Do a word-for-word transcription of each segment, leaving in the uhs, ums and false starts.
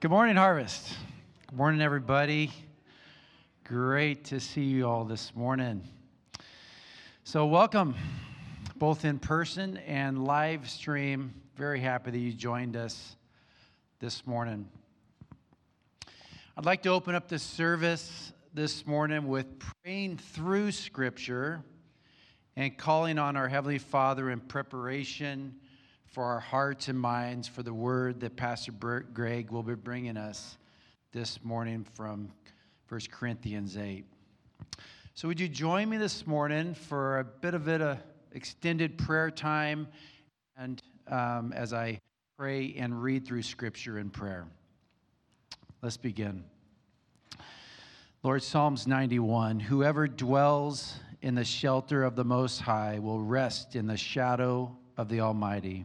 Good morning, Harvest. Good morning, everybody. Great to see you all this morning. So welcome, both in person and live stream. Very happy that you joined us this morning. I'd like to open up this service this morning with praying through Scripture and calling on our Heavenly Father in preparation for our hearts and minds, for the word that Pastor Bert Greg will be bringing us this morning from First Corinthians eight. So would you join me this morning for a bit of an extended prayer time and um, as I pray and read through Scripture in prayer. Let's begin. Lord, Psalms ninety-one, whoever dwells in the shelter of the Most High will rest in the shadow of the Almighty.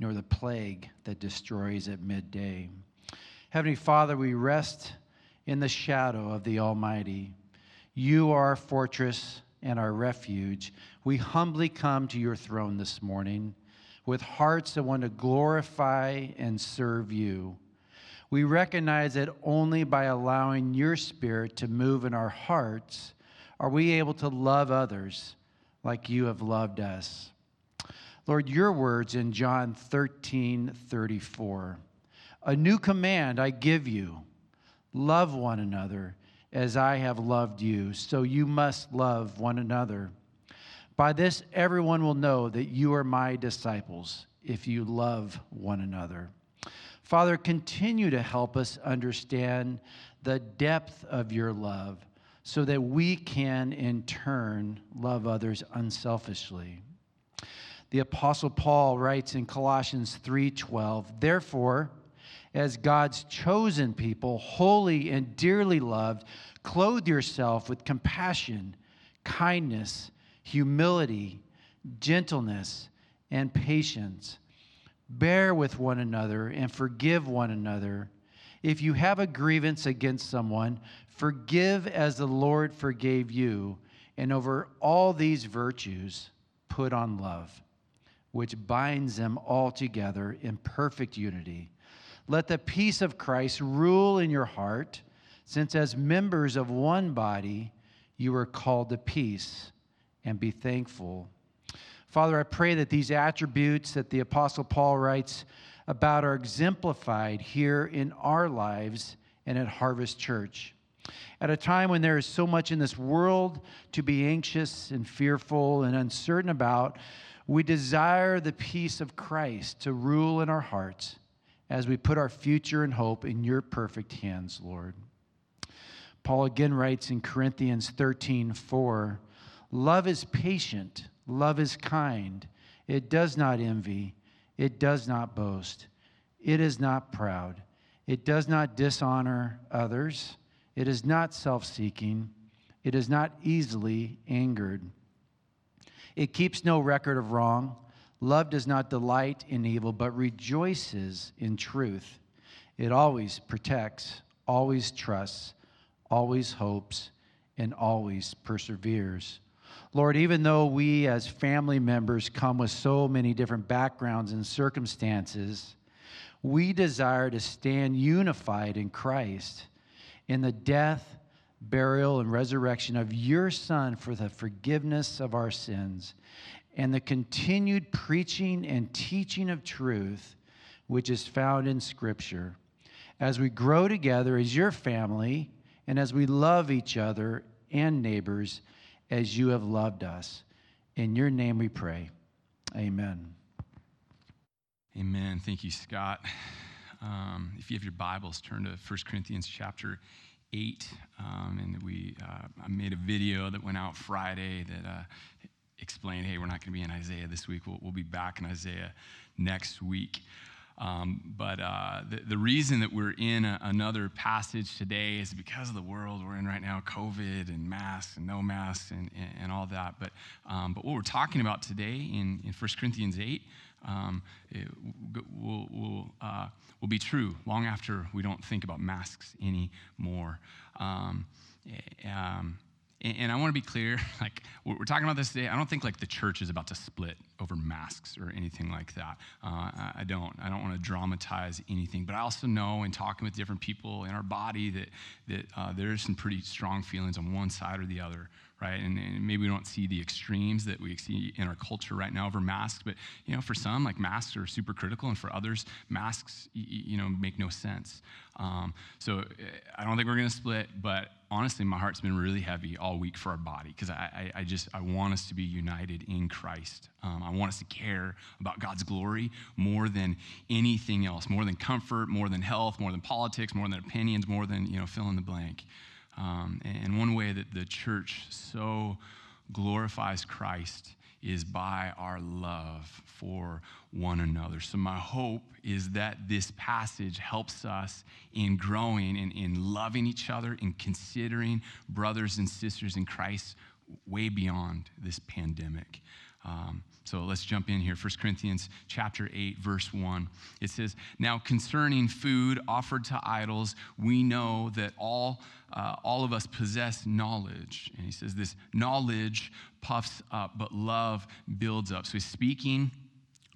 nor the plague that destroys at midday. Heavenly Father, we rest in the shadow of the Almighty. You are our fortress and our refuge. We humbly come to your throne this morning with hearts that want to glorify and serve you. We recognize that only by allowing your Spirit to move in our hearts are we able to love others like you have loved us. Lord, your words in John thirteen thirty-four, a new command I give you, love one another as I have loved you, so you must love one another. By this everyone will know that you are my disciples, if you love one another. Father, continue to help us understand the depth of your love, so that we can, in turn, love others unselfishly. The Apostle Paul writes in Colossians three twelve, therefore, as God's chosen people, holy and dearly loved, clothe yourself with compassion, kindness, humility, gentleness, and patience. Bear with one another and forgive one another. If you have a grievance against someone, forgive as the Lord forgave you, and over all these virtues put on love, which binds them all together in perfect unity. Let the peace of Christ rule in your heart, since as members of one body you are called to peace, and be thankful. Father, I pray that these attributes that the Apostle Paul writes about are exemplified here in our lives and at Harvest Church. At a time when there is so much in this world to be anxious and fearful and uncertain about, we desire the peace of Christ to rule in our hearts as we put our future and hope in your perfect hands, Lord. Paul again writes in Corinthians thirteen four, love is patient, love is kind, it does not envy, it does not boast. It is not proud. It does not dishonor others. It is not self-seeking. It is not easily angered. It keeps no record of wrong. Love does not delight in evil, but rejoices in truth. It always protects, always trusts, always hopes, and always perseveres. Lord, even though we as family members come with so many different backgrounds and circumstances, we desire to stand unified in Christ, in the death, burial, and resurrection of your Son for the forgiveness of our sins, and the continued preaching and teaching of truth, which is found in Scripture, as we grow together as your family, and as we love each other and neighbors, as you have loved us. In your name we pray. Amen. Amen. Thank you, Scott. Um, if you have your Bibles, turn to First Corinthians chapter eight. Um, and we uh, I made a video that went out Friday that uh, explained, hey, we're not going to be in Isaiah this week. We'll, we'll be back in Isaiah next week. Um, but uh, the, the reason that we're in a, another passage today is because of the world we're in right now, COVID and masks and no masks and, and, and all that. But um, but what we're talking about today in, in First Corinthians eight um, it will, will, uh, will be true long after we don't think about masks anymore. Um, um, And I want to be clear, like we're talking about this today. I don't think like the church is about to split over masks or anything like that. Uh, I don't. I don't want to dramatize anything. But I also know in talking with different people in our body that that uh, there's some pretty strong feelings on one side or the other, right? And, and maybe we don't see the extremes that we see in our culture right now over masks. But, you know, for some, like masks are super critical. And for others, masks, you know, make no sense. Um, so I don't think we're going to split, but honestly, my heart's been really heavy all week for our body because I, I, I just, I want us to be united in Christ. Um, I want us to care about God's glory more than anything else, more than comfort, more than health, more than politics, more than opinions, more than, you know, fill in the blank. Um, and one way that the church so glorifies Christ is by our love for one another. So my hope is that this passage helps us in growing and in loving each other and considering brothers and sisters in Christ way beyond this pandemic. Um, so let's jump in here. First Corinthians chapter eight, verse one. It says, "Now concerning food offered to idols, we know that all uh, all of us possess knowledge." And he says, "This knowledge puffs up, but love builds up." So he's speaking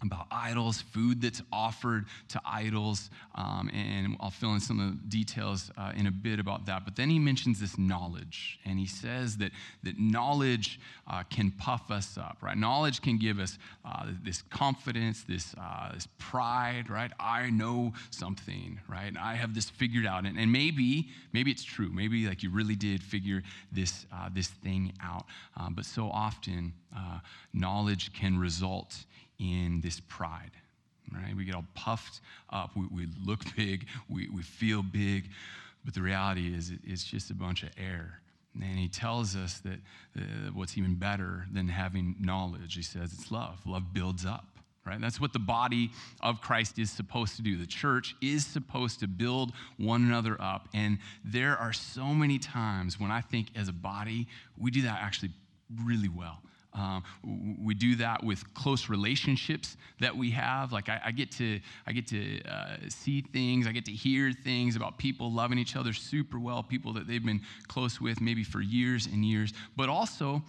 about idols, food that's offered to idols, um, and I'll fill in some of the details uh, in a bit about that. But then he mentions this knowledge, and he says that that knowledge uh, can puff us up, right? Knowledge can give us uh, this confidence, this uh, this pride, right? I know something, right? I have this figured out, and, and maybe maybe it's true. Maybe like you really did figure this uh, this thing out, uh, but so often uh, knowledge can result in this pride, right? We get all puffed up, we, we look big, we, we feel big, but the reality is it, it's just a bunch of air. And he tells us that uh, what's even better than having knowledge, he says, it's love. Love builds up. Right? That's what the body of Christ is supposed to do. The church is supposed to build one another up. And there are so many times when I think as a body, we do that actually really well. Um, we do that with close relationships that we have. Like I, I get to, I get to uh, see things, I get to hear things about people loving each other super well, people that they've been close with maybe for years and years. But also,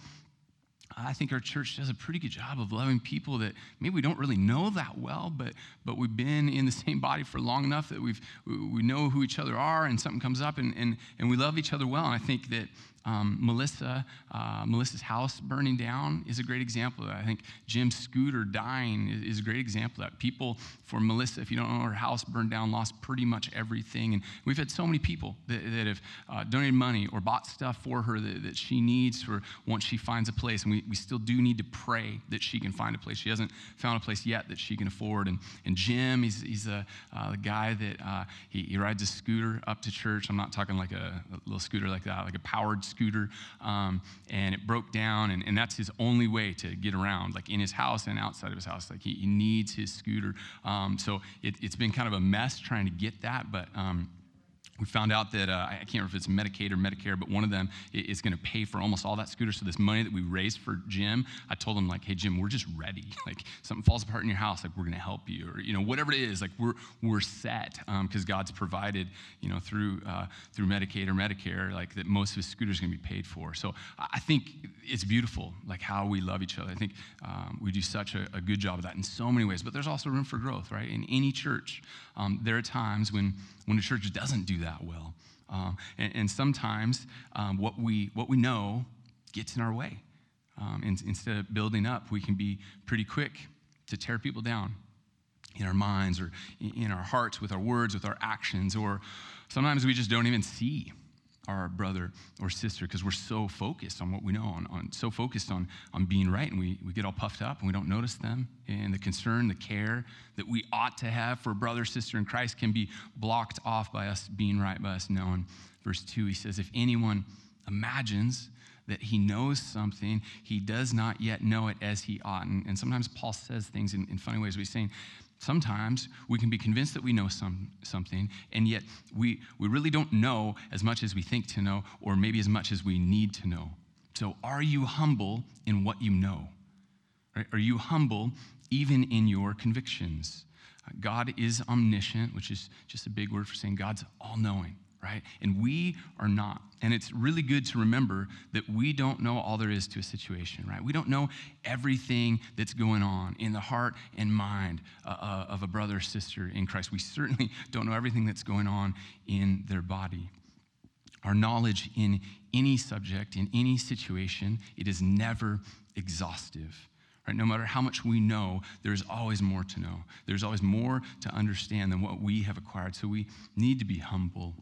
I think our church does a pretty good job of loving people that maybe we don't really know that well, but but we've been in the same body for long enough that we've we know who each other are, and something comes up, and and, and we love each other well. And I think that. Um, Melissa, uh, Melissa's house burning down is a great example of that. I think Jim's scooter dying is, is a great example of that. People, for Melissa, if you don't know, her house burned down, lost pretty much everything. And we've had so many people that, that have uh, donated money or bought stuff for her that, that she needs for once she finds a place. And we, we still do need to pray that she can find a place. She hasn't found a place yet that she can afford. And, and Jim, he's, he's a, uh, the guy that uh, he, he rides a scooter up to church. I'm not talking like a, a little scooter like that, like a powered scooter. scooter, um, and it broke down, and, and that's his only way to get around, like in his house and outside of his house. Like he, he needs his scooter. Um, so it, it's been kind of a mess trying to get that, but um, we found out that, uh, I can't remember if it's Medicaid or Medicare, but one of them is going to pay for almost all that scooter. So this money that we raised for Jim, I told him, like, hey, Jim, we're just ready. Like, something falls apart in your house, like, we're going to help you. Or, you know, whatever it is, like, we're we're set because um, God's provided, you know, through uh, through Medicaid or Medicare, like, that most of his scooter is going to be paid for. So I think it's beautiful, like, how we love each other. I think um, we do such a, a good job of that in so many ways. But there's also room for growth, right? In any church, um, there are times when, when a church doesn't do that. that well. Um, and, and sometimes um, what we what we know gets in our way. Um, and instead of building up, we can be pretty quick to tear people down in our minds or in our hearts, with our words, with our actions, or sometimes we just don't even see our brother or sister because we're so focused on what we know, on, on so focused on, on being right, and we, we get all puffed up and we don't notice them. And the concern, the care that we ought to have for brother, sister in Christ can be blocked off by us being right, by us knowing. Verse two, he says, if anyone imagines that he knows something, he does not yet know it as he ought. And, and sometimes Paul says things in, in funny ways. He's saying, Sometimes we can be convinced that we know some, something, and yet we, we really don't know as much as we think to know, or maybe as much as we need to know. So are you humble in what you know? Right? Are you humble even in your convictions? God is omniscient, which is just a big word for saying God's all-knowing, right? And we are not. And it's really good to remember that we don't know all there is to a situation, right? We don't know everything that's going on in the heart and mind uh, of a brother or sister in Christ. We certainly don't know everything that's going on in their body. Our knowledge in any subject, in any situation, it is never exhaustive, right? No matter how much we know, there's always more to know. There's always more to understand than what we have acquired. So we need to be humble.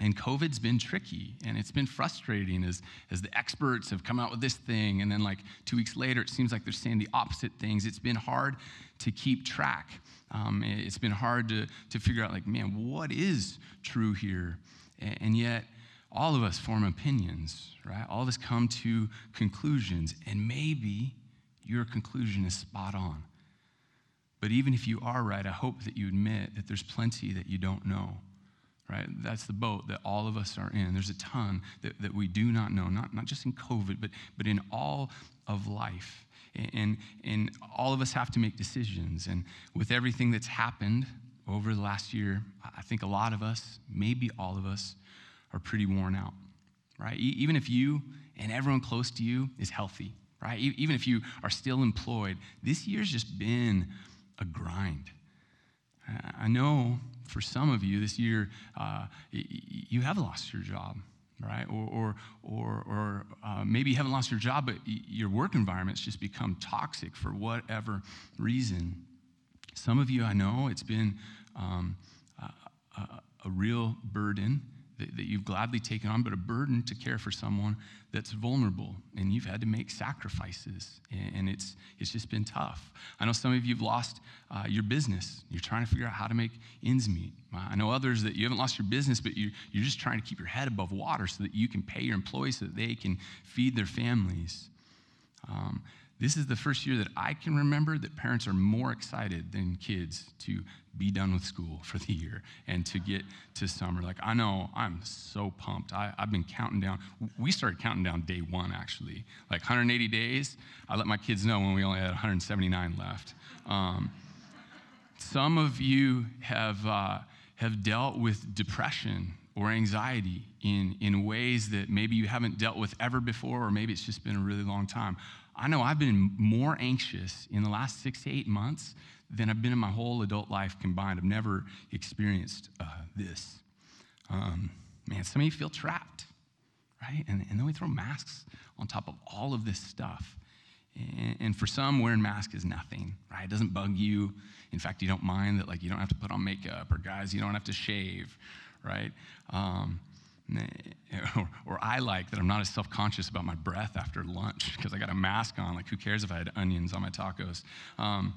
And COVID's been tricky, and it's been frustrating as, as the experts have come out with this thing, and then like two weeks later, it seems like they're saying the opposite things. It's been hard to keep track. Um, it's been hard to, to figure out, like, man, what is true here? And, and yet, all of us form opinions, right? All of us come to conclusions, and maybe your conclusion is spot on. But even if you are right, I hope that you admit that there's plenty that you don't know. Right? That's the boat that all of us are in. There's a ton that, that we do not know, not, not just in COVID, but, but in all of life. And, and all of us have to make decisions. And with everything that's happened over the last year, I think a lot of us, maybe all of us, are pretty worn out, right? Even if you and everyone close to you is healthy, right? Even if you are still employed, this year's just been a grind. I know for some of you this year, uh, you have lost your job, right? Or, or, or, or uh, maybe you haven't lost your job, but your work environment's just become toxic for whatever reason. Some of you, I know, it's been um, a, a real burden that, that you've gladly taken on, but a burden to care for someone that's vulnerable, and you've had to make sacrifices, and it's it's just been tough. I know some of you have lost uh, your business. You're trying to figure out how to make ends meet. I know others that you haven't lost your business, but you, you're just trying to keep your head above water so that you can pay your employees so that they can feed their families. Um, this is the first year that I can remember that parents are more excited than kids to be done with school for the year and to get to summer. Like, I know I'm so pumped. I, I've been counting down. We started counting down day one, actually. Like one hundred eighty days, I let my kids know when we only had one hundred seventy-nine left. Um, some of you have uh, have dealt with depression or anxiety in, in ways that maybe you haven't dealt with ever before, or maybe it's just been a really long time. I know I've been more anxious in the last six to eight months than I've been in my whole adult life combined. I've never experienced uh, this. Um, man, some of you feel trapped, right? And, and then we throw masks on top of all of this stuff. And, and for some, wearing masks is nothing, right? It doesn't bug you. In fact, you don't mind that, like, you don't have to put on makeup, or guys, you don't have to shave, right? Um, Or, or I like that I'm not as self-conscious about my breath after lunch because I got a mask on. Like, who cares if I had onions on my tacos? Um,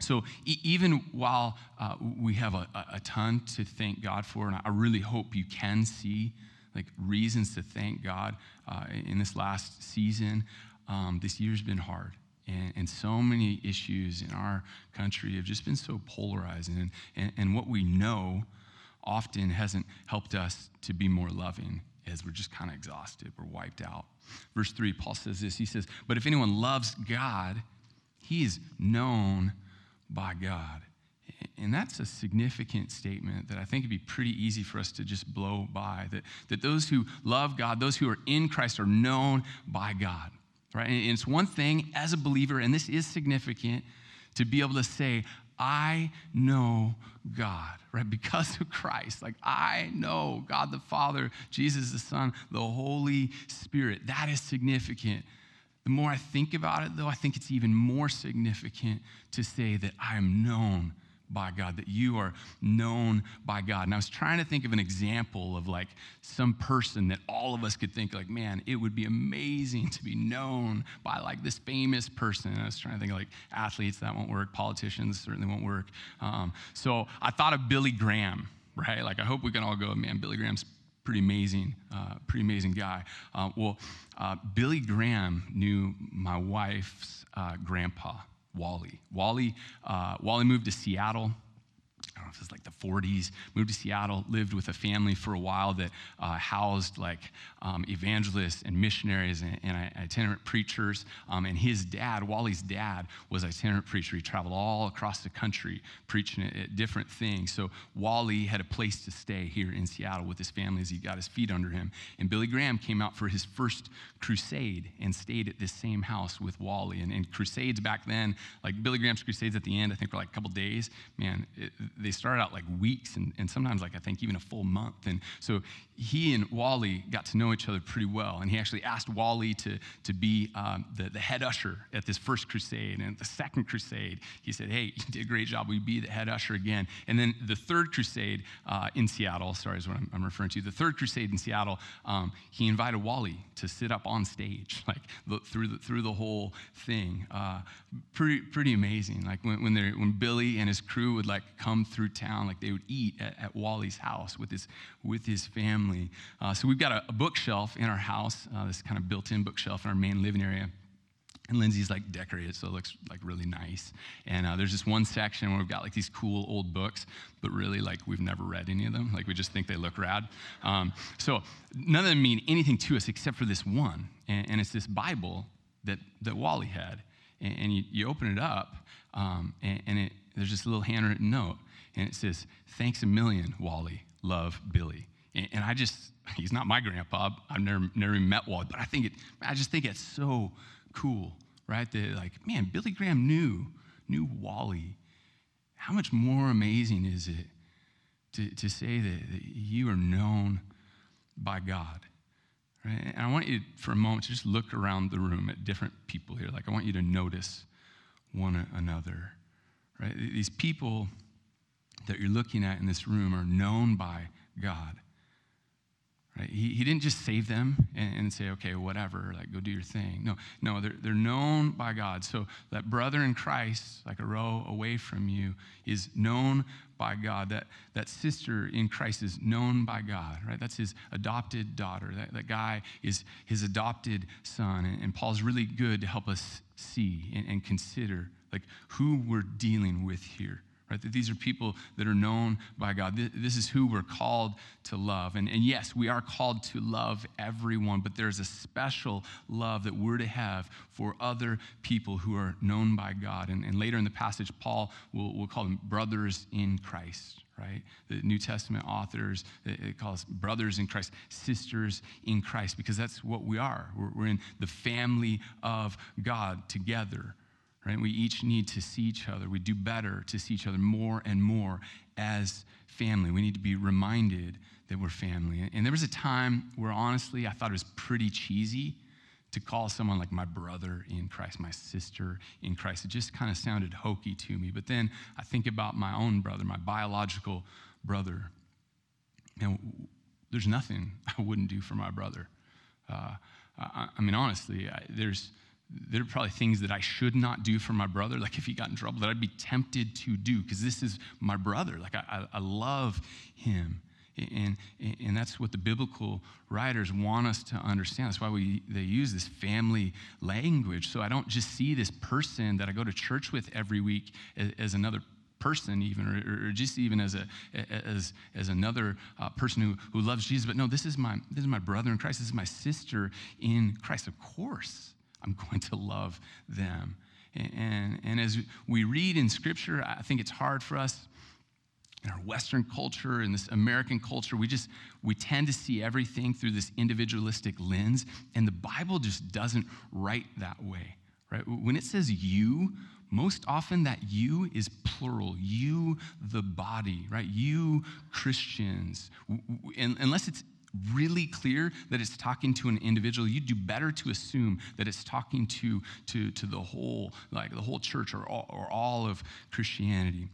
so e- even while uh, we have a, a ton to thank God for, and I really hope you can see, like, reasons to thank God uh, in this last season, um, this year's been hard. And, and so many issues in our country have just been so polarizing. And, and, and what we know often hasn't helped us to be more loving, as we're just kind of exhausted, we're wiped out. Verse three, Paul says this, he says, but if anyone loves God, he is known by God. And that's a significant statement that I think it'd be pretty easy for us to just blow by, that, that those who love God, those who are in Christ, are known by God, right? And it's one thing as a believer, and this is significant, to be able to say, I know God, right? Because of Christ, like, I know God the Father, Jesus the Son, the Holy Spirit. That is significant. The more I think about it, though, I think it's even more significant to say that I am known by God, that you are known by God. And I was trying to think of an example of, like, some person that all of us could think, like, man, it would be amazing to be known by, like, this famous person. And I was trying to think of, like, athletes, that won't work. Politicians certainly won't work. Um, so I thought of Billy Graham, right? Like, I hope we can all go, man, Billy Graham's pretty amazing, uh, pretty amazing guy. Uh, well, uh, Billy Graham knew my wife's uh, grandpa. Wally. Wally, uh, Wally moved to Seattle. I don't know if it's like the forties, moved to Seattle, lived with a family for a while that uh, housed like um, evangelists and missionaries and, and itinerant preachers. Um, and his dad, Wally's dad, was an itinerant preacher. He traveled all across the country preaching at, at different things. So Wally had a place to stay here in Seattle with his family as he got his feet under him. And Billy Graham came out for his first crusade and stayed at this same house with Wally. And, and crusades back then, like Billy Graham's crusades at the end, I think were like a couple days. Man, it, they started out like weeks and, and sometimes like I think even a full month. And so he and Wally got to know each other pretty well. And he actually asked Wally to, to be um, the, the head usher at this first crusade. And at the second crusade, he said, hey, you did a great job. Will you be the head usher again? And then the third crusade uh, in Seattle, sorry, is what I'm, I'm referring to. The third crusade in Seattle, um, he invited Wally to sit up on stage, like look through the, through the whole thing. Uh, pretty, pretty amazing. Like when, when, when Billy and his crew would like come through town, like they would eat at, at Wally's house with his with his family. Uh, so we've got a, a bookshelf in our house, uh, this kind of built-in bookshelf in our main living area. And Lindsay's like decorated, so it looks like really nice. And uh, there's this one section where we've got like these cool old books, but really like we've never read any of them. Like we just think they look rad. Um, so none of them mean anything to us except for this one. And, and it's this Bible that, that Wally had. And, and you, you open it up um, and, and it, there's this little handwritten note. And it says, thanks a million, Wally. Love, Billy. And, and I just, he's not my grandpa. I've never, never even met Wally. But I think it, I just think it's so cool, right? That like, man, Billy Graham knew, knew Wally. How much more amazing is it to, to say that, that you are known by God, right? And I want you for a moment to just look around the room at different people here. Like I want you to notice one another, right? These people that you're looking at in this room are known by God, right? He, he didn't just save them and, and say, okay, whatever, like go do your thing. No, no, they're, they're known by God. So that brother in Christ, like a row away from you, is known by God. That, that sister in Christ is known by God, right? That's his adopted daughter. That, that guy is his adopted son. And, and Paul's really good to help us see and, and consider like who we're dealing with here. Right, that these are people that are known by God. This, this is who we're called to love. And, and yes, we are called to love everyone, but there's a special love that we're to have for other people who are known by God. And, and later in the passage, Paul will, will call them brothers in Christ, right? The New Testament authors, it calls brothers in Christ, sisters in Christ, because that's what we are. We're, we're in the family of God together. Right? We each need to see each other. We do better to see each other more and more as family. We need to be reminded that we're family. And there was a time where, honestly, I thought it was pretty cheesy to call someone like my brother in Christ, my sister in Christ. It just kind of sounded hokey to me. But then I think about my own brother, my biological brother. And there's nothing I wouldn't do for my brother. Uh, I, I mean, honestly, I, there's... there are probably things that I should not do for my brother, like if he got in trouble, that I'd be tempted to do because this is my brother. Like I, I, I love him. And, and, and that's what the biblical writers want us to understand. That's why we they use this family language. So I don't just see this person that I go to church with every week as, as another person even, or, or just even as a as as another uh, person who, who loves Jesus. But no, this is my this is my brother in Christ. This is my sister in Christ, of course. I'm going to love them. And, and, and as we read in Scripture, I think it's hard for us in our Western culture, in this American culture, we just, we tend to see everything through this individualistic lens, and the Bible just doesn't write that way, right? When it says you, most often that you is plural, you the body, right? You Christians, unless it's really clear that it's talking to an individual, you'd do better to assume that it's talking to to to the whole, like the whole church or all, or all of Christianity.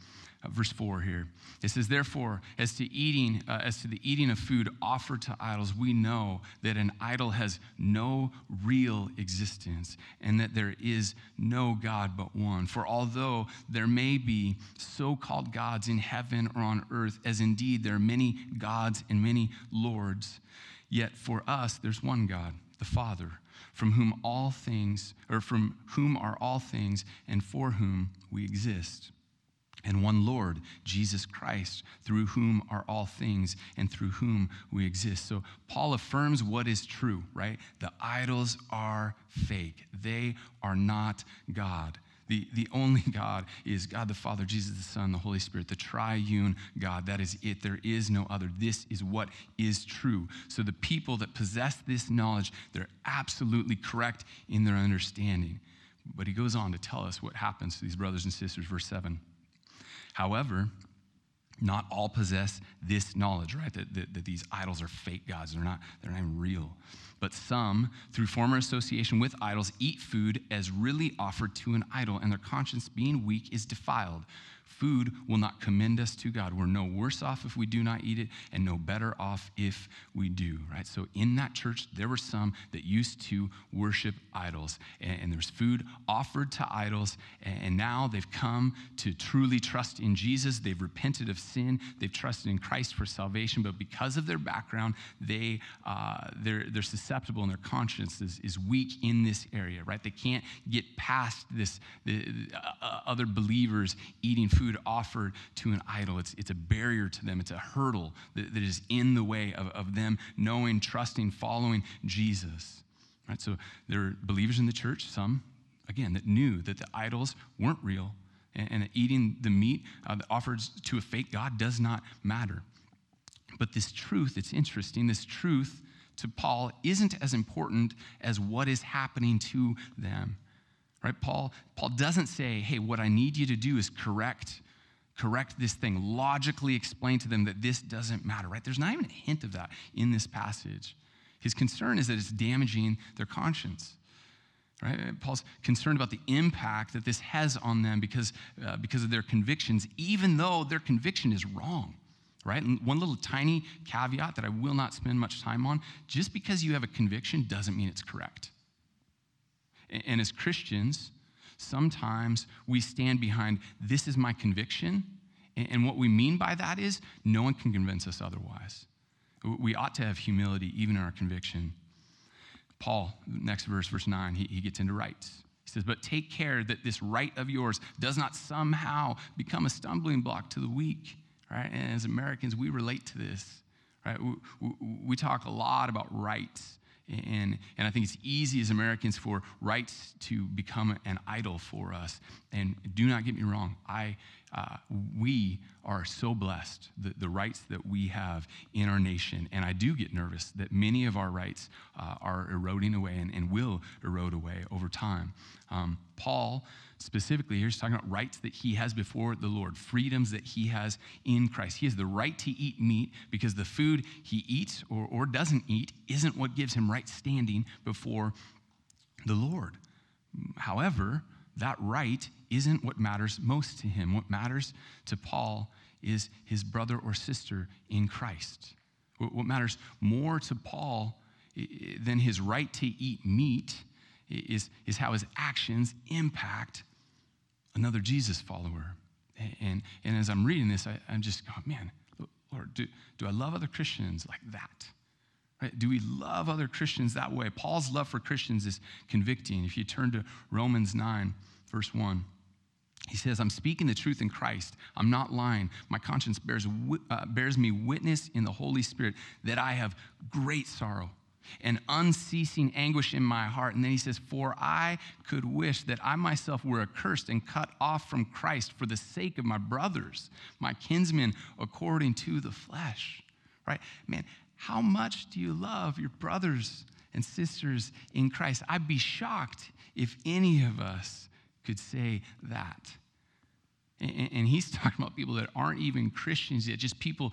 Uh, verse four here, it says, therefore, as to eating, uh, as to the eating of food offered to idols, we know that an idol has no real existence and that there is no God but one. For although there may be so-called gods in heaven or on earth, as indeed there are many gods and many lords, yet for us there's one God, the Father, from whom all things, or from whom are all things, and for whom we exist. And one Lord, Jesus Christ, through whom are all things and through whom we exist. So Paul affirms what is true, right? The idols are fake. They are not God. The, the only God is God the Father, Jesus the Son, the Holy Spirit, the triune God. That is it. There is no other. This is what is true. So the people that possess this knowledge, they're absolutely correct in their understanding. But he goes on to tell us what happens to these brothers and sisters, verse seven. However, not all possess this knowledge, right? That, that, that these idols are fake gods. They're not, they're not even real. But some, through former association with idols, eat food as really offered to an idol, and their conscience, being weak, is defiled. Food will not commend us to God. We're no worse off if we do not eat it, and no better off if we do, right? So in that church, there were some that used to worship idols, and, and there's food offered to idols, and, and now they've come to truly trust in Jesus. They've repented of sin. They've trusted in Christ for salvation, but because of their background, they, uh, they're, they're susceptible, and their conscience is, is weak in this area, right? They can't get past this, the, uh, other believers eating food offered to an idol. It's, it's a barrier to them. It's a hurdle that, that is in the way of, of them knowing, trusting, following Jesus, right? So there are believers in the church, some, again, that knew that the idols weren't real, and, and that eating the meat uh, offered to a fake God does not matter. But this truth, it's interesting, this truth to Paul isn't as important as what is happening to them. Right? Paul, Paul doesn't say, hey, what I need you to do is correct, correct this thing. Logically explain to them that this doesn't matter, right? There's not even a hint of that in this passage. His concern is that it's damaging their conscience, right? Paul's concerned about the impact that this has on them because, uh, because of their convictions, even though their conviction is wrong. Right? And one little tiny caveat that I will not spend much time on, just because you have a conviction doesn't mean it's correct. And as Christians, sometimes we stand behind, this is my conviction, and what we mean by that is no one can convince us otherwise. We ought to have humility even in our conviction. Paul, next verse, verse nine, he, he gets into rights. He says, but take care that this right of yours does not somehow become a stumbling block to the weak. Right? And as Americans, we relate to this, right? We, we, we talk a lot about rights, and, and I think it's easy as Americans for rights to become an idol for us. And do not get me wrong, I, uh, we are so blessed, the, the rights that we have in our nation, and I do get nervous that many of our rights uh, are eroding away and, and will erode away over time. Um, Paul specifically here is talking about rights that he has before the Lord, freedoms that he has in Christ. He has the right to eat meat because the food he eats or, or doesn't eat isn't what gives him right standing before the Lord. However, that right isn't what matters most to him. What matters to Paul is his brother or sister in Christ. What matters more to Paul than his right to eat meat Is, is how his actions impact another Jesus follower. And, and as I'm reading this, I, I'm just going, man, Lord, do, do I love other Christians like that? Right? Do we love other Christians that way? Paul's love for Christians is convicting. If you turn to Romans nine, verse one, he says, I'm speaking the truth in Christ. I'm not lying. My conscience bears, uh, bears me witness in the Holy Spirit that I have great sorrow and unceasing anguish in my heart. And then he says, for I could wish that I myself were accursed and cut off from Christ for the sake of my brothers, my kinsmen, according to the flesh, right? Man, how much do you love your brothers and sisters in Christ? I'd be shocked if any of us could say that. And he's talking about people that aren't even Christians yet, just people,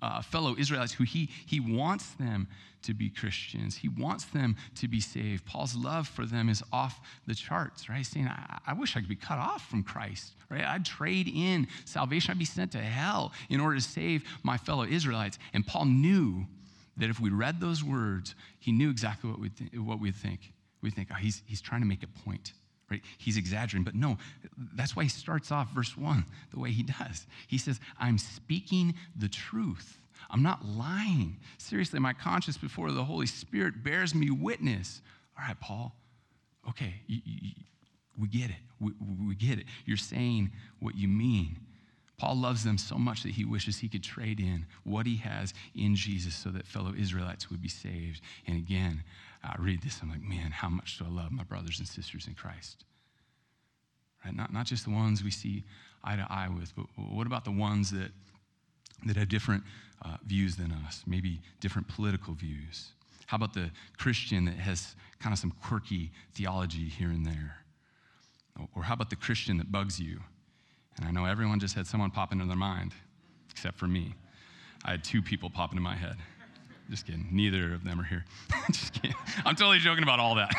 uh, fellow Israelites, who he, he wants them to be Christians. He wants them to be saved. Paul's love for them is off the charts, right? He's saying, I, I wish I could be cut off from Christ, right? I'd trade in salvation. I'd be sent to hell in order to save my fellow Israelites. And Paul knew that if we read those words, he knew exactly what we'd, th- what we'd think. We'd think, oh, he's, he's trying to make a point. Right? He's exaggerating, but no, that's why he starts off verse one the way he does. He says, I'm speaking the truth. I'm not lying. Seriously, my conscience before the Holy Spirit bears me witness. All right, Paul, okay, you, you, we get it. We, we get it. You're saying what you mean. Paul loves them so much that he wishes he could trade in what he has in Jesus so that fellow Israelites would be saved. And again, I read this, I'm like, man, how much do I love my brothers and sisters in Christ? Right? Not, not just the ones we see eye to eye with, but what about the ones that, that have different uh, views than us, maybe different political views? How about the Christian that has kind of some quirky theology here and there? Or how about the Christian that bugs you? And I know everyone just had someone pop into their mind, except for me. I had two people pop into my head. Just kidding. Neither of them are here. Just kidding. I'm totally joking about all that.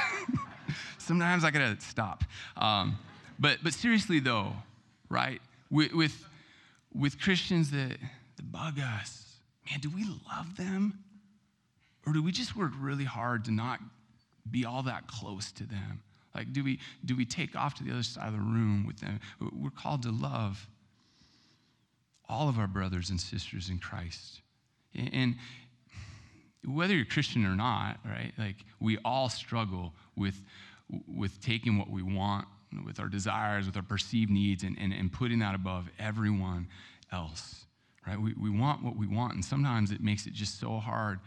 Sometimes I gotta stop. Um, but but seriously though, right? With, with with Christians that that bug us, man, do we love them, or do we just work really hard to not be all that close to them? Like, do we do we take off to the other side of the room with them? We're called to love all of our brothers and sisters in Christ. And whether you're Christian or not, right, like we all struggle with, with taking what we want, with our desires, with our perceived needs, and, and, and putting that above everyone else, right? We, we want what we want, and sometimes it makes it just so hard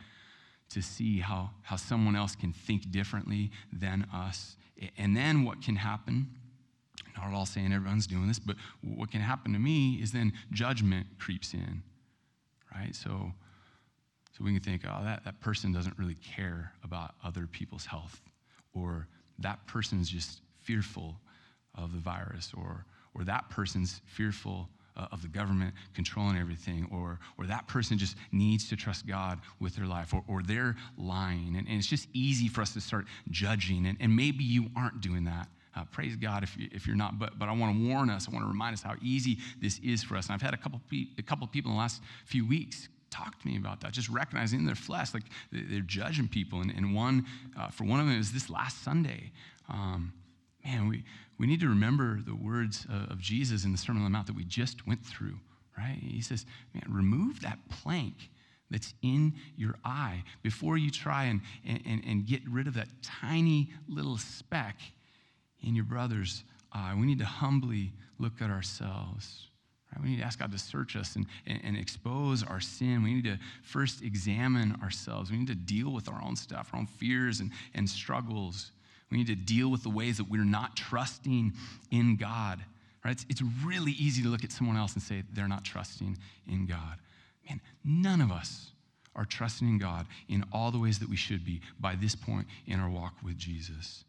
to see how, how someone else can think differently than us. And then what can happen, not at all saying everyone's doing this, but what can happen to me is then judgment creeps in, right? So so we can think, oh, that, that person doesn't really care about other people's health, or that person's just fearful of the virus, or or that person's fearful uh, of the government controlling everything, or or that person just needs to trust God with their life, or or they're lying. And, and it's just easy for us to start judging, and, and maybe you aren't doing that. Uh, praise God if, you, if you're not, but but I want to warn us, I want to remind us how easy this is for us. And I've had a couple, pe- a couple of people in the last few weeks talk to me about that, just recognizing in their flesh, like they're judging people. And, and one, uh, for one of them, it was this last Sunday. Um, man, we, we need to remember the words of, of Jesus in the Sermon on the Mount that we just went through, right? He says, man, remove that plank that's in your eye before you try and, and, and get rid of that tiny little speck in your brother's eye. We need to humbly look at ourselves. We need to ask God to search us and, and, and expose our sin. We need to first examine ourselves. We need to deal with our own stuff, our own fears and, and struggles. We need to deal with the ways that we're not trusting in God. Right? It's, it's really easy to look at someone else and say they're not trusting in God. Man, none of us are trusting in God in all the ways that we should be by this point in our walk with Jesus.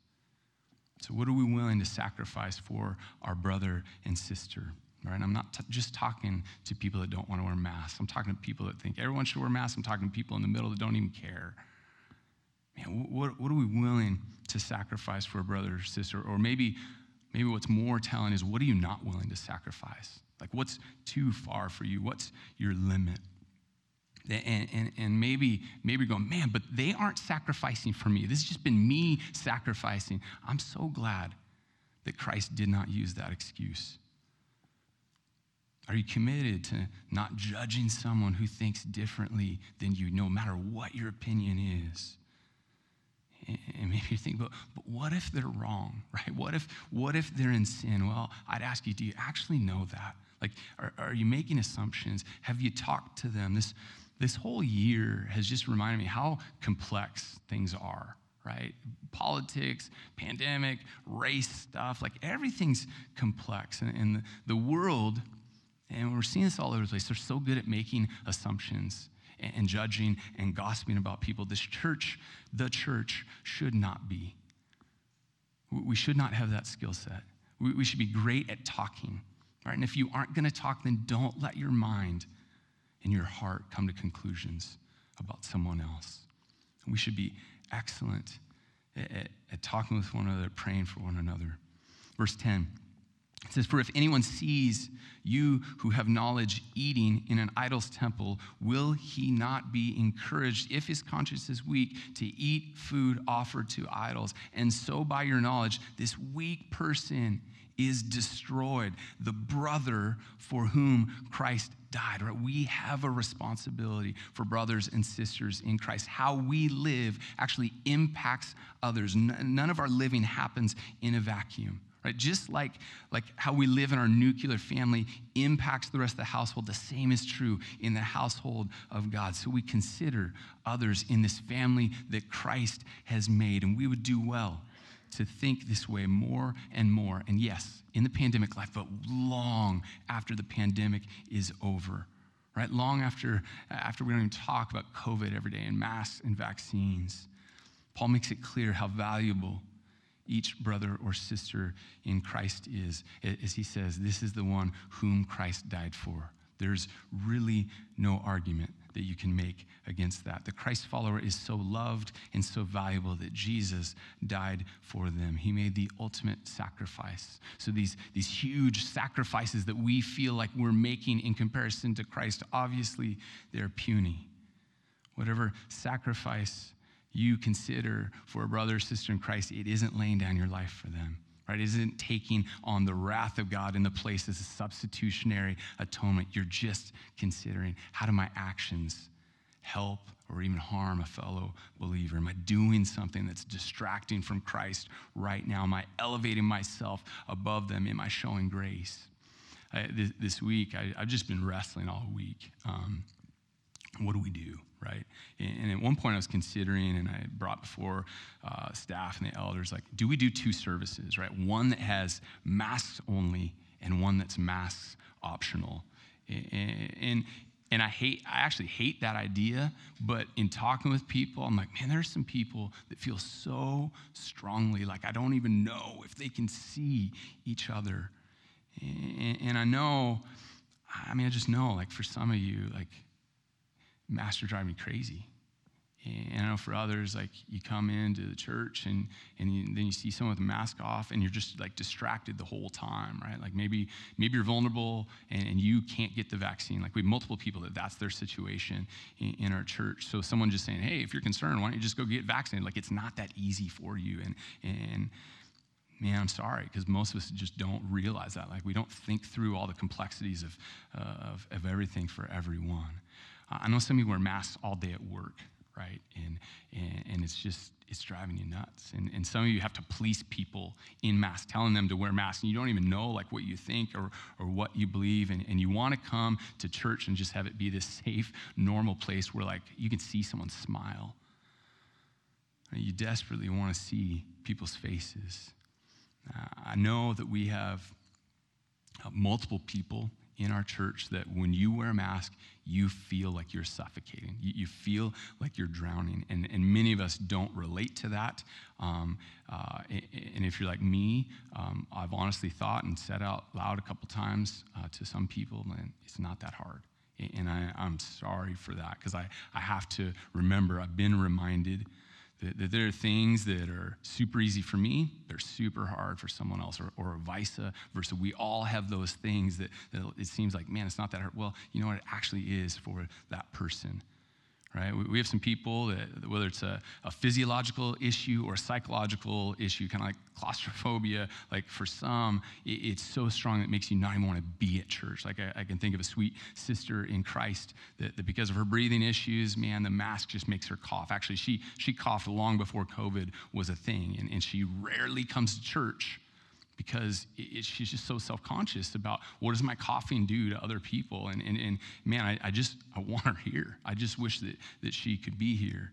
So what are we willing to sacrifice for our brother and sister? Right? And I'm not t- just talking to people that don't want to wear masks. I'm talking to people that think everyone should wear masks. I'm talking to people in the middle that don't even care. Man, what, what are we willing to sacrifice for a brother or sister? Or maybe, maybe what's more telling is, what are you not willing to sacrifice? Like, what's too far for you? What's your limit? And, and, and maybe, maybe you're going, man, but they aren't sacrificing for me. This has just been me sacrificing. I'm so glad that Christ did not use that excuse. Are you committed to not judging someone who thinks differently than you, no matter what your opinion is? And maybe you think, but, but what if they're wrong, right? What if what if they're in sin? Well, I'd ask you, do you actually know that? Like, are, are you making assumptions? Have you talked to them? This, this whole year has just reminded me how complex things are, right? Politics, pandemic, race stuff, like everything's complex. And, and the, the world... And we're seeing this all over the place. They're so good at making assumptions and, and judging and gossiping about people. This church, the church, should not be. We should not have that skill set. We, we should be great at talking, right? And if you aren't going to talk, then don't let your mind and your heart come to conclusions about someone else. We should be excellent at, at, at talking with one another, praying for one another. Verse ten, It says, "For if anyone sees you who have knowledge eating in an idol's temple, will he not be encouraged, if his conscience is weak, to eat food offered to idols? And so by your knowledge, this weak person is destroyed, the brother for whom Christ died." Right? We have a responsibility for brothers and sisters in Christ. How we live actually impacts others. None of our living happens in a vacuum. Right? Just like, like how we live in our nuclear family impacts the rest of the household, the same is true in the household of God. So we consider others in this family that Christ has made, and we would do well to think this way more and more. And yes, in the pandemic life, but long after the pandemic is over, right? Long after, after we don't even talk about COVID every day and masks and vaccines. Paul makes it clear how valuable each brother or sister in Christ is, as he says, this is the one whom Christ died for. There's really no argument that you can make against that. The Christ follower is so loved and so valuable that Jesus died for them. He made the ultimate sacrifice. So these, these huge sacrifices that we feel like we're making in comparison to Christ, obviously they're puny. Whatever sacrifice you consider for a brother or sister in Christ, it isn't laying down your life for them, right? It isn't taking on the wrath of God in the place as a substitutionary atonement. You're just considering, how do my actions help or even harm a fellow believer? Am I doing something that's distracting from Christ right now? Am I elevating myself above them? Am I showing grace? I, this, this week, I, I've just been wrestling all week. Um, what do we do? Right? And at one point I was considering, and I brought before uh, staff and the elders, like, do we do two services, right? One that has masks only and one that's masks optional. And, and, and I hate, I actually hate that idea, but in talking with people, I'm like, man, there's some people that feel so strongly, like I don't even know if they can see each other. And, and I know, I mean, I just know, like for some of you, like, masks are driving me crazy. And I know for others, like you come into the church and, and you, then you see someone with a mask off and you're just like distracted the whole time, right? Like maybe maybe you're vulnerable and, and you can't get the vaccine. Like we have multiple people that that's their situation in, in our church. So someone just saying, hey, if you're concerned, why don't you just go get vaccinated? Like it's not that easy for you. And, and man, I'm sorry, because most of us just don't realize that. Like we don't think through all the complexities of, uh, of, of everything for everyone. I know some of you wear masks all day at work, right? And and, and it's just, it's driving you nuts. And, and some of you have to police people in masks, telling them to wear masks, and you don't even know like what you think or or what you believe, and, and you want to come to church and just have it be this safe, normal place where like you can see someone smile. You desperately want to see people's faces. Uh, I know that we have uh, multiple people in our church that when you wear a mask, you feel like you're suffocating. You, you feel like you're drowning. And, and many of us don't relate to that. Um, uh, and if you're like me, um, I've honestly thought and said out loud a couple times uh, to some people, man, it's not that hard. And I, I'm sorry for that, because I, I have to remember, I've been reminded that, that there are things that are super easy for me, they're super hard for someone else, or, or vice versa. We all have those things that, that it seems like, man, it's not that hard. Well, you know what? It actually is for that person, right? We, we have some people that, whether it's a, a physiological issue or a psychological issue, kind of like claustrophobia, like for some, it, it's so strong that it makes you not even want to be at church. Like I, I can think of a sweet sister in Christ that, that because of her breathing issues, man, the mask just makes her cough. Actually, she she coughed long before COVID was a thing, and, and she rarely comes to church because it, it, she's just so self-conscious about what does my coughing do to other people? And, and, and man, I, I just, I want her here. I just wish that, that she could be here.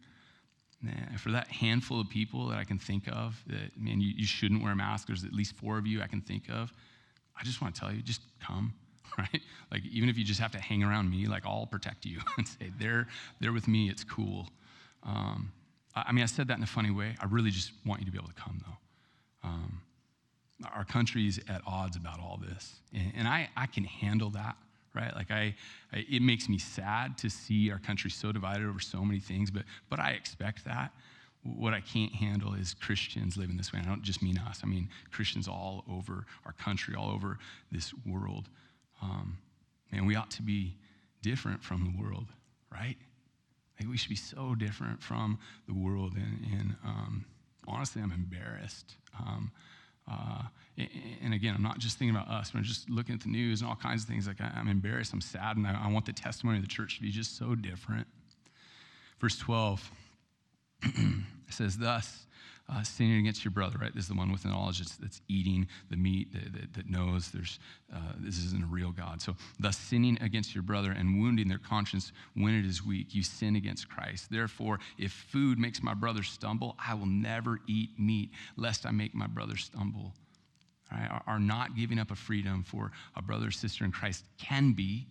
Nah, for that handful of people that I can think of that, man, you, you shouldn't wear a mask, there's at least four of you I can think of, I just want to tell you, just come, right? Like, even if you just have to hang around me, like, I'll protect you and say, they're, they're with me, it's cool. Um, I, I mean, I said that in a funny way. I really just want you to be able to come, though. Um, our country's at odds about all this, and, and I, I can handle that. Right, like I, I, it makes me sad to see our country so divided over so many things, but but I expect that. What I can't handle is Christians living this way. And I don't just mean us. I mean Christians all over our country, all over this world. Um, man, we ought to be different from the world, right? Like we should be so different from the world. And, and um, honestly, I'm embarrassed. Um, uh, and, and again, I'm not just thinking about us. But I'm just looking at the news and all kinds of things. Like I, I'm embarrassed. I'm sad. And I, I want the testimony of the church to be just so different. Verse twelve. It says, thus, uh, sinning against your brother, right? This is the one with knowledge that's, that's eating the meat that, that, that knows there's uh, this isn't a real God. So, thus sinning against your brother and wounding their conscience when it is weak, you sin against Christ. Therefore, if food makes my brother stumble, I will never eat meat, lest I make my brother stumble. All right? Our, our not giving up a freedom for a brother or sister in Christ can be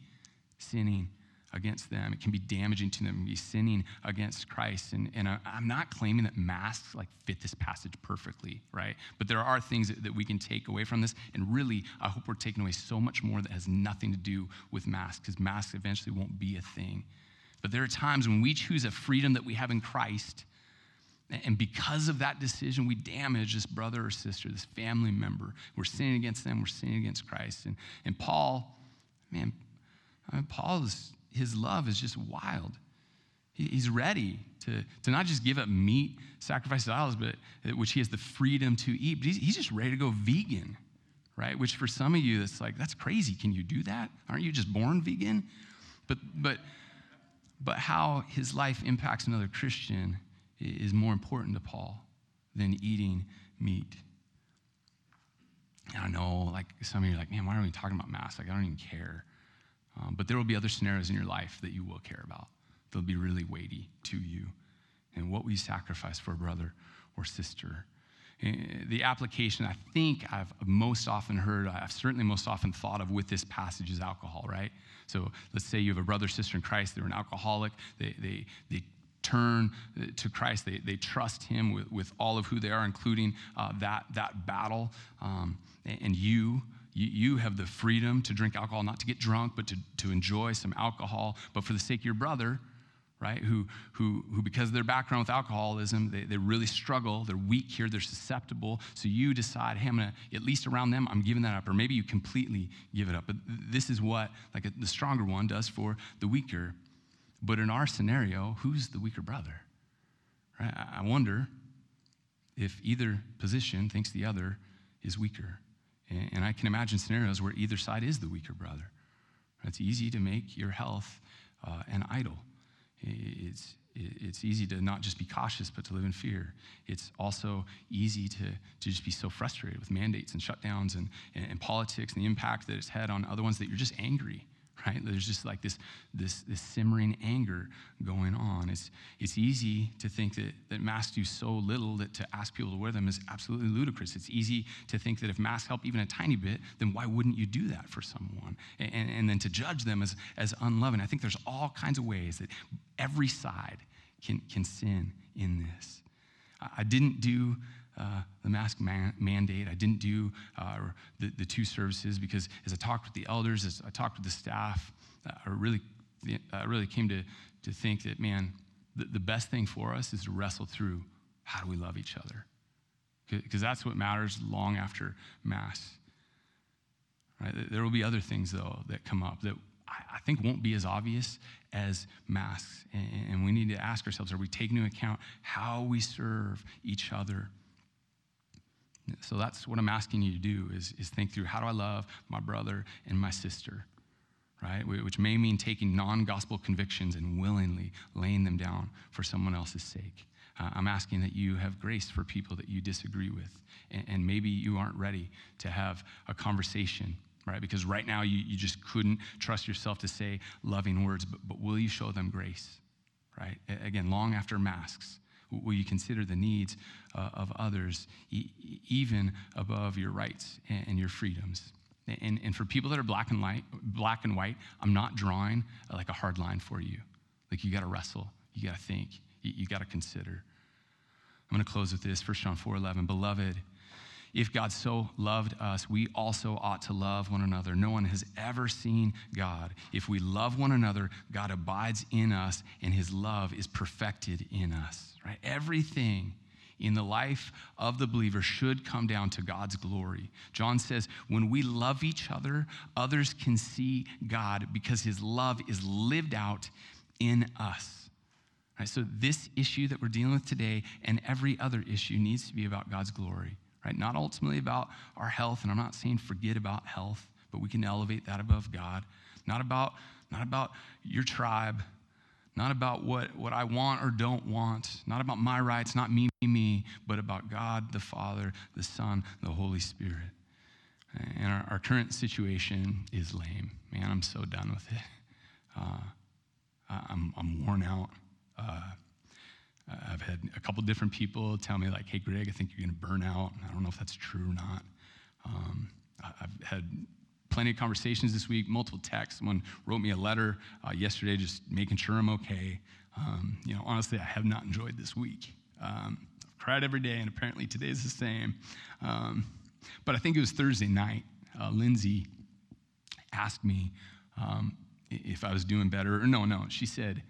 sinning against them. It can be damaging to them. It can be sinning against Christ. And, and I, I'm not claiming that masks like fit this passage perfectly, right? But there are things that, that we can take away from this. And really, I hope we're taking away so much more that has nothing to do with masks, because masks eventually won't be a thing. But there are times when we choose a freedom that we have in Christ, and because of that decision, we damage this brother or sister, this family member. We're sinning against them. We're sinning against Christ. And, and Paul, man, I mean, Paul is... his love is just wild. He's ready to, to not just give up meat, sacrifice idols, but which he has the freedom to eat. But he's, he's just ready to go vegan, right? Which for some of you, that's like, that's crazy. Can you do that? Aren't you just born vegan? But but but how his life impacts another Christian is more important to Paul than eating meat. I know, like some of you are like, man, why are we talking about mass? Like I don't even care. Um, but there will be other scenarios in your life that you will care about. They'll be really weighty to you. And what we sacrifice for a brother or sister. And the application I think I've most often heard, I've certainly most often thought of with this passage is alcohol, right? So let's say you have a brother or sister in Christ. They're an alcoholic. They, they, they turn to Christ. They, they trust him with, with all of who they are, including uh, that, that battle. Um, and, and you... You have the freedom to drink alcohol, not to get drunk, but to, to enjoy some alcohol. But for the sake of your brother, right, who who who because of their background with alcoholism, they, they really struggle. They're weak here. They're susceptible. So you decide, hey, I'm going to, at least around them, I'm giving that up. Or maybe you completely give it up. But this is what, like, the stronger one does for the weaker. But in our scenario, who's the weaker brother? Right? I wonder if either position thinks the other is weaker. And I can imagine scenarios where either side is the weaker brother. It's easy to make your health uh, an idol. It's, it's easy to not just be cautious, but to live in fear. It's also easy to, to just be so frustrated with mandates and shutdowns and, and, and politics and the impact that it's had on other ones that you're just angry, right? There's just like this, this, this simmering anger going on. It's, it's easy to think that, that masks do so little that to ask people to wear them is absolutely ludicrous. It's easy to think that if masks help even a tiny bit, then why wouldn't you do that for someone? And, and, and then to judge them as, as unloving. I think there's all kinds of ways that every side can, can sin in this. I, I didn't do... Uh, the mask man- mandate. I didn't do uh, the, the two services because as I talked with the elders, as I talked with the staff, uh, I really I really came to, to think that, man, the, the best thing for us is to wrestle through how do we love each other? Because that's what matters long after Mass. Right? There will be other things, though, that come up that I think won't be as obvious as masks. And we need to ask ourselves, are we taking into account how we serve each other? So that's what I'm asking you to do is, is think through how do I love my brother and my sister, right? Which may mean taking non-gospel convictions and willingly laying them down for someone else's sake. Uh, I'm asking that you have grace for people that you disagree with, and, and maybe you aren't ready to have a conversation, right? Because right now you, you just couldn't trust yourself to say loving words, but, but will you show them grace, right? Again, long after masks. Will you consider the needs uh, of others e- even above your rights and, and your freedoms? And, and for people that are black and light, black and white, I'm not drawing uh, like a hard line for you. Like you got to wrestle, you got to think, you, you got to consider. I'm going to close with this, First John four eleven. Beloved, If God so loved us, we also ought to love one another. No one has ever seen God. If we love one another, God abides in us and his love is perfected in us, right? Everything in the life of the believer should come down to God's glory. John says, when we love each other, others can see God because his love is lived out in us. All right, so this issue that we're dealing with today and every other issue needs to be about God's glory, right? Not ultimately about our health, and I'm not saying forget about health, but we can elevate that above God. Not about, not about your tribe, not about what, what I want or don't want, not about my rights, not me, me, me, but about God, the Father, the Son, the Holy Spirit. And our, our current situation is lame. Man, I'm so done with it. Uh, I'm, I'm worn out. Uh, I've had a couple different people tell me like, hey, Greg, I think you're gonna burn out. I don't know if that's true or not. Um, I've had plenty of conversations this week, multiple texts. Someone wrote me a letter uh, yesterday just making sure I'm okay. Um, you know, honestly, I have not enjoyed this week. Um, I've cried every day, and apparently today's the same. Um, but I think it was Thursday night. Uh, Lindsay asked me um, if I was doing better. Or no, no, she said,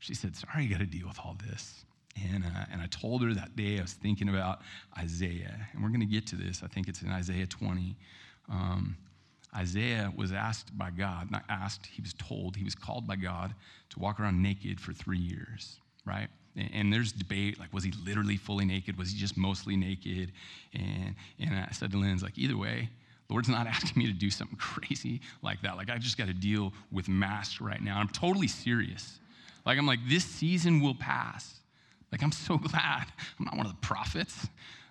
she said, sorry, you got to deal with all this. And, uh, and I told her that day I was thinking about Isaiah. And we're going to get to this. I think it's in Isaiah twenty. Um, Isaiah was asked by God, not asked, he was told, he was called by God to walk around naked for three years, right? And, and there's debate, like, was he literally fully naked? Was he just mostly naked? And, and I said to Lynn's, like, either way, Lord's not asking me to do something crazy like that. Like, I just got to deal with masks right now. And I'm totally serious. Like, I'm like, this season will pass. Like, I'm so glad I'm not one of the prophets.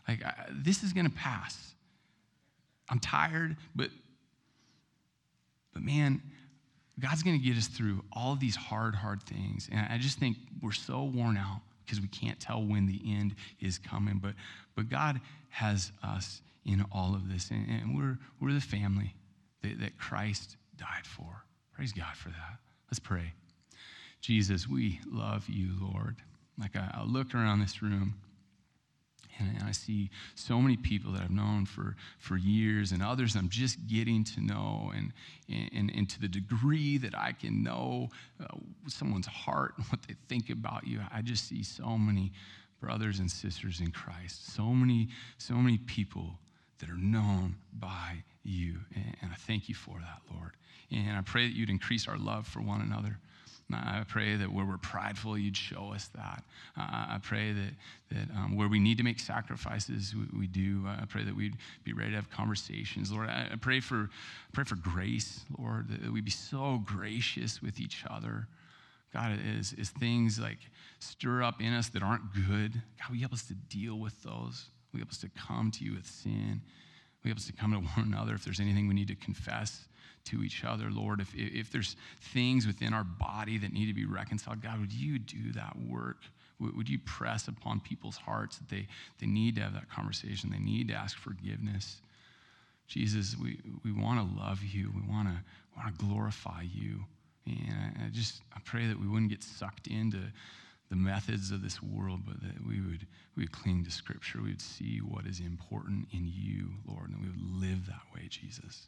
Like, I, this is going to pass. I'm tired, but... But man, God's gonna get us through all of these hard, hard things. And I just think we're so worn out because we can't tell when the end is coming. But but God has us in all of this. And, and we're we're the family that, that Christ died for. Praise God for that. Let's pray. Jesus, we love you, Lord. Like I, I look around this room and, and I see so many people that I've known for, for years and others I'm just getting to know. And, and, and to the degree that I can know uh, someone's heart and what they think about you, I just see so many brothers and sisters in Christ, so many, so many people that are known by you. And, and I thank you for that, Lord. And I pray that you'd increase our love for one another. I pray that where we're prideful, you'd show us that. Uh, I pray that that um, where we need to make sacrifices, we, we do. I pray that we'd be ready to have conversations, Lord. I, I pray for I pray for grace, Lord, that we'd be so gracious with each other. God, as as things like stir up in us that aren't good, God, we help us to deal with those. We help us to come to you with sin. We help us to come to one another if there's anything we need to confess to each other, Lord. If, if there's things within our body that need to be reconciled, God, would you do that work? Would you press upon people's hearts that they, they need to have that conversation? They need to ask forgiveness. Jesus, we, we want to love you. We want to want to glorify you. And I just I pray that we wouldn't get sucked into the methods of this world, but that we would we would cling to Scripture. We would see what is important in you, Lord, and we would live that way, Jesus.